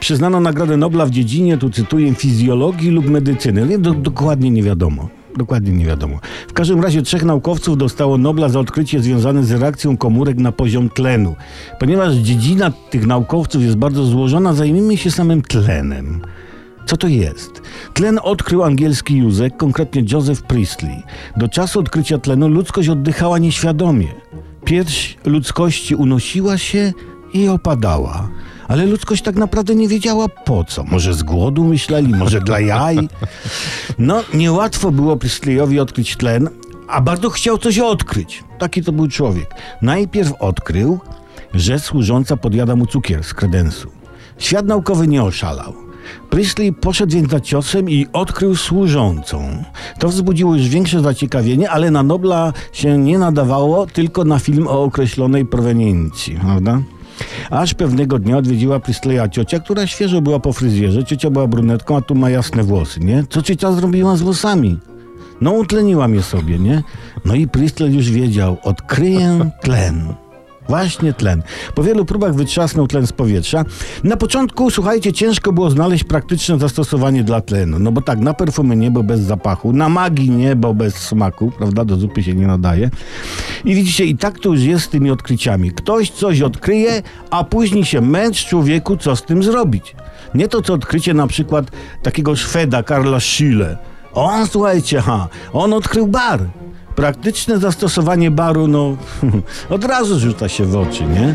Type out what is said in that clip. przyznano Nagrodę Nobla w dziedzinie, tu cytuję, fizjologii lub medycyny. Nie, dokładnie nie wiadomo. Dokładnie nie wiadomo. W każdym razie 3 naukowców dostało Nobla za odkrycie związane z reakcją komórek na poziom tlenu. Ponieważ dziedzina tych naukowców jest bardzo złożona, zajmijmy się samym tlenem. Co to jest? Tlen odkrył angielski Józek, konkretnie Joseph Priestley. Do czasu odkrycia tlenu ludzkość oddychała nieświadomie. Pierś ludzkości unosiła się i opadała. Ale ludzkość tak naprawdę nie wiedziała po co. Może z głodu myśleli, może dla jaj. No, niełatwo było Priestleyowi odkryć tlen, a bardzo chciał coś odkryć. Taki to był człowiek. Najpierw odkrył, że służąca podjada mu cukier z kredensu. Świat naukowy nie oszalał. Priestley poszedł więc za ciosem i odkrył służącą. To wzbudziło już większe zaciekawienie, ale na Nobla się nie nadawało, tylko na film o określonej proweniencji, prawda? Aż pewnego dnia odwiedziła Priestleya ciocia, która świeżo była po fryzjerze. Ciocia była brunetką, a tu ma jasne włosy, nie? Co ciocia zrobiła z włosami? No utleniłam je sobie, nie? No i Priestley już wiedział, odkryję tlen. Właśnie tlen. Po wielu próbach wytrzasnął tlen z powietrza. Na początku, słuchajcie, ciężko było znaleźć praktyczne zastosowanie dla tlenu. No bo tak, na perfumy nie, bo bez zapachu. Na magii nie, bo bez smaku, prawda? Do zupy się nie nadaje. I widzicie, i tak to już jest z tymi odkryciami. Ktoś coś odkryje, a później się męcz człowieku, co z tym zrobić. Nie to, co odkrycie na przykład takiego Szweda, Karla Schiele. On, słuchajcie, on odkrył bar. Praktyczne zastosowanie baru, no, od razu rzuca się w oczy, nie?